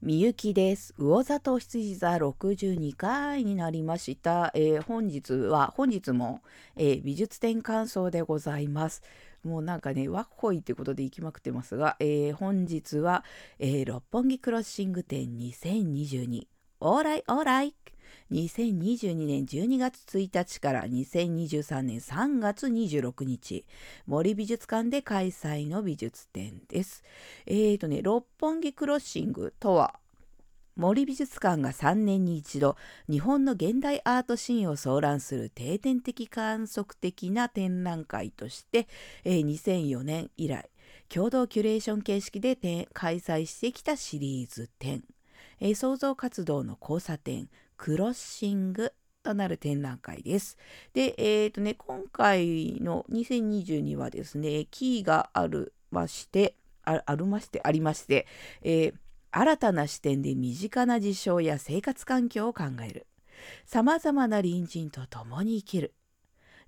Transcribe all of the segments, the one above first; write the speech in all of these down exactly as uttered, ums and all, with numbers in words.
みゆきです。魚座と羊座ろくじゅうにかいになりました。えー、本日は本日も、えー、美術展感想でございます。もうなんかね、わっこいってことで行きまくってますが、えー、本日は、えー、六本木クロッシング展にせんにじゅうにオーライオーライにせんにじゅうにねんじゅうにがつついたちからにせんにじゅうさんねんさんがつにじゅうろくにち森美術館で開催の美術展です。えーとね、六本木クロッシングとは森美術館がさんねんに一度日本の現代アートシーンを騒乱する定点的観測的な展覧会として、えー、にせんよねん以来共同キュレーション形式で開催してきたシリーズ展、えー、創造活動の交差点クロッシングとなる展覧会です。で、えーとね、今回のにせんにじゅうにはですね、キーがあるまして、あ、あるまして、ありまして、えー、新たな視点で身近な事象や生活環境を考える。さまざまな隣人と共に生きる。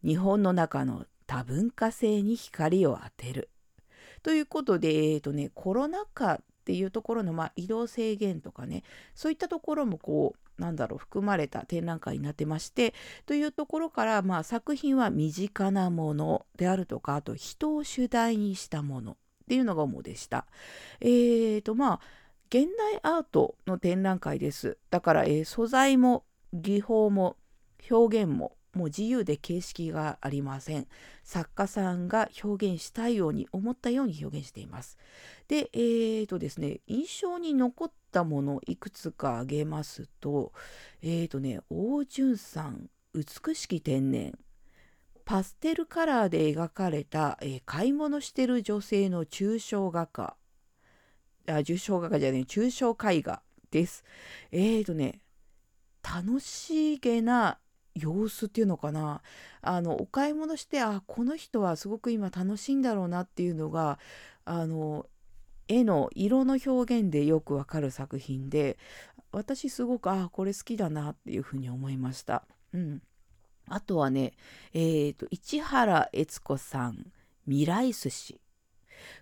日本の中の多文化性に光を当てる。ということで、えーとね、コロナ禍っていうところの、まあ、移動制限とかね、そういったところもこう、なんだろう含まれた展覧会になってましてというところから、まあ、作品は身近なものであるとかあと人を主題にしたものっていうのが主でした。えーとまあ現代アートの展覧会です。だから、えー、素材も技法も表現ももう自由で形式がありません。作家さんが表現したいように思ったように表現しています。で、えーとですね、印象に残ったものをいくつか挙げますと、えーとね、汪順さん、美しき天然、パステルカラーで描かれた、えー、買い物してる女性の抽象画家、あ、抽象画家じゃない、抽象絵画です。えーとね、楽しげな様子っていうのかな、あのお買い物してあこの人はすごく今楽しいんだろうなっていうのがあの絵の色の表現でよくわかる作品で私すごくあこれ好きだなっていうふうに思いました、うん、あとはね、えーと、市原悦子さん未来寿司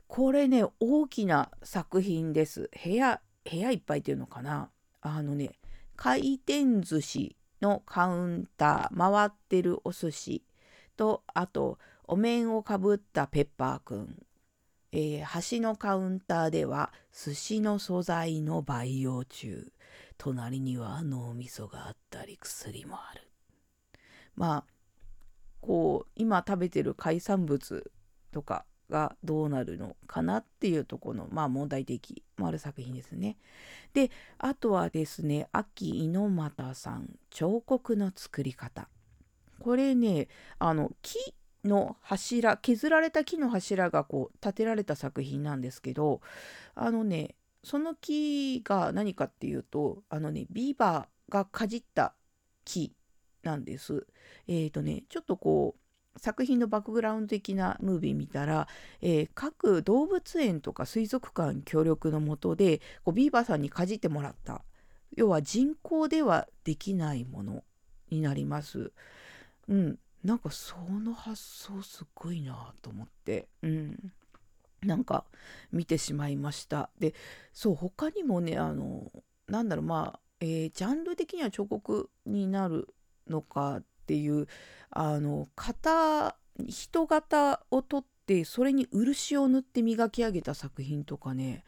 これね大きな作品です。部屋、部屋いっぱいっていうのかなあのね回転寿司のカウンター回ってるお寿司とあとお面をかぶったペッパーくん、えー、端のカウンターでは寿司の素材の培養中隣には脳みそがあったり薬もある。まあこう今食べてる海産物とかがどうなるのかなっていうところの、まあ、問題的もある作品ですね。で、あとはですね、秋猪俣さん彫刻の作り方。これね、あの木の柱、削られた木の柱がこう立てられた作品なんですけど、あのね、その木が何かっていうと、あのね、ビバがかじった木なんです。えーとね、ちょっとこう作品のバックグラウンド的なムービー見たら、えー、各動物園とか水族館協力の下でこうビーバーさんにかじってもらった要は人工ではできないものになります、うん、なんかその発想すごいなと思って、うん、なんか見てしまいました。で、そう他にもねあのなんだろうまあ、えー、ジャンル的には彫刻になるのかっていうあの型人型を取ってそれに漆を塗って磨き上げた作品とかね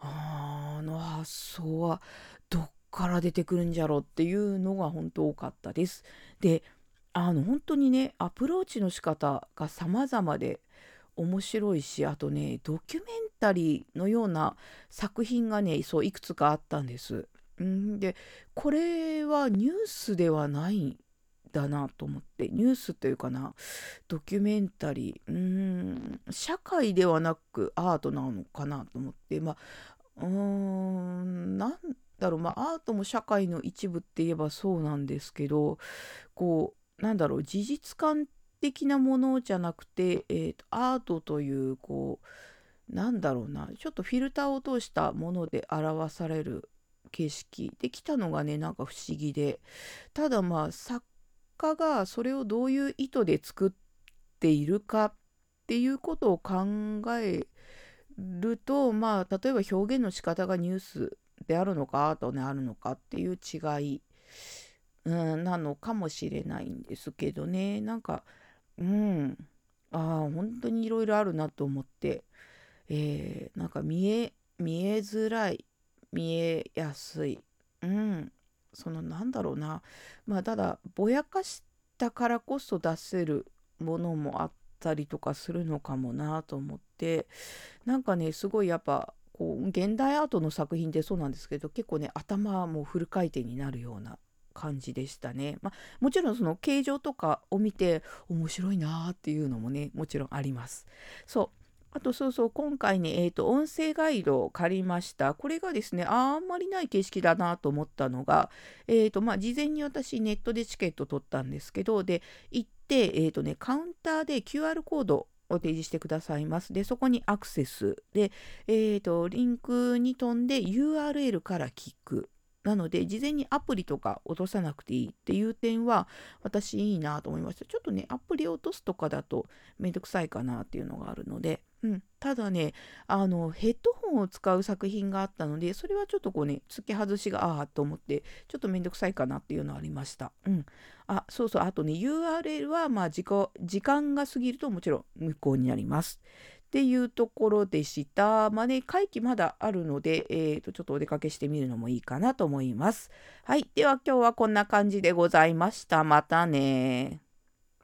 あ, あの発想はどっから出てくるんじゃろうっていうのが本当多かったです。であの本当にねアプローチの仕方が様々で面白いしあとねドキュメンタリーのような作品がねそういくつかあったんです。んでこれはニュースではないだなと思ってニュースというかなドキュメンタリーうーん社会ではなくアートなのかなと思ってまあうーんなんだろうまあアートも社会の一部って言えばそうなんですけどこうなんだろう事実感的なものじゃなくて、えーと、アートというこうなんだろうなちょっとフィルターを通したもので表される形式できたのがねなんか不思議でただまあ作作家がそれをどういう意図で作っているかっていうことを考えるとまあ例えば表現の仕方がニュースぺんあるのか後ねあるのかっていう違い、うん、なのかもしれないんですけどね。なんかうんああ本当にいろいろあるなと思って、えー、なんか見え見えづらい見えやすい、うん、そのなんだろうな、まあただぼやかしたからこそ出せるものもあったりとかするのかもなと思って、なんかねすごいやっぱこう現代アートの作品ってそうなんですけど、結構ね頭はもうフル回転になるような感じでしたね。まあ、もちろんその形状とかを見て面白いなーっていうのもねもちろんあります。そうあとそうそう今回ね、えーと、音声ガイドを借りました。これがですね あ, あんまりない形式だなと思ったのが、えーとまあ、事前に私ネットでチケット取ったんですけど、で行って、えーとね、カウンターで キューアール コードを提示してくださいます。でそこにアクセスで、えーと、リンクに飛んで ユーアールエル から聞く。なので事前にアプリとか落とさなくていいっていう点は私いいなと思いました。ちょっとねアプリを落とすとかだとめんどくさいかなっていうのがあるので、うん、ただねあのヘッドホンを使う作品があったので、それはちょっとこうね付け外しがああと思ってちょっとめんどくさいかなっていうのはありました、うん、あそうそうあとね ユーアールエル はまあ時間が過ぎるともちろん無効になりますっていうところでした。まあね、会期まだあるので、えーと、ちょっとお出かけしてみるのもいいかなと思います。はい、では今日はこんな感じでございました。またね。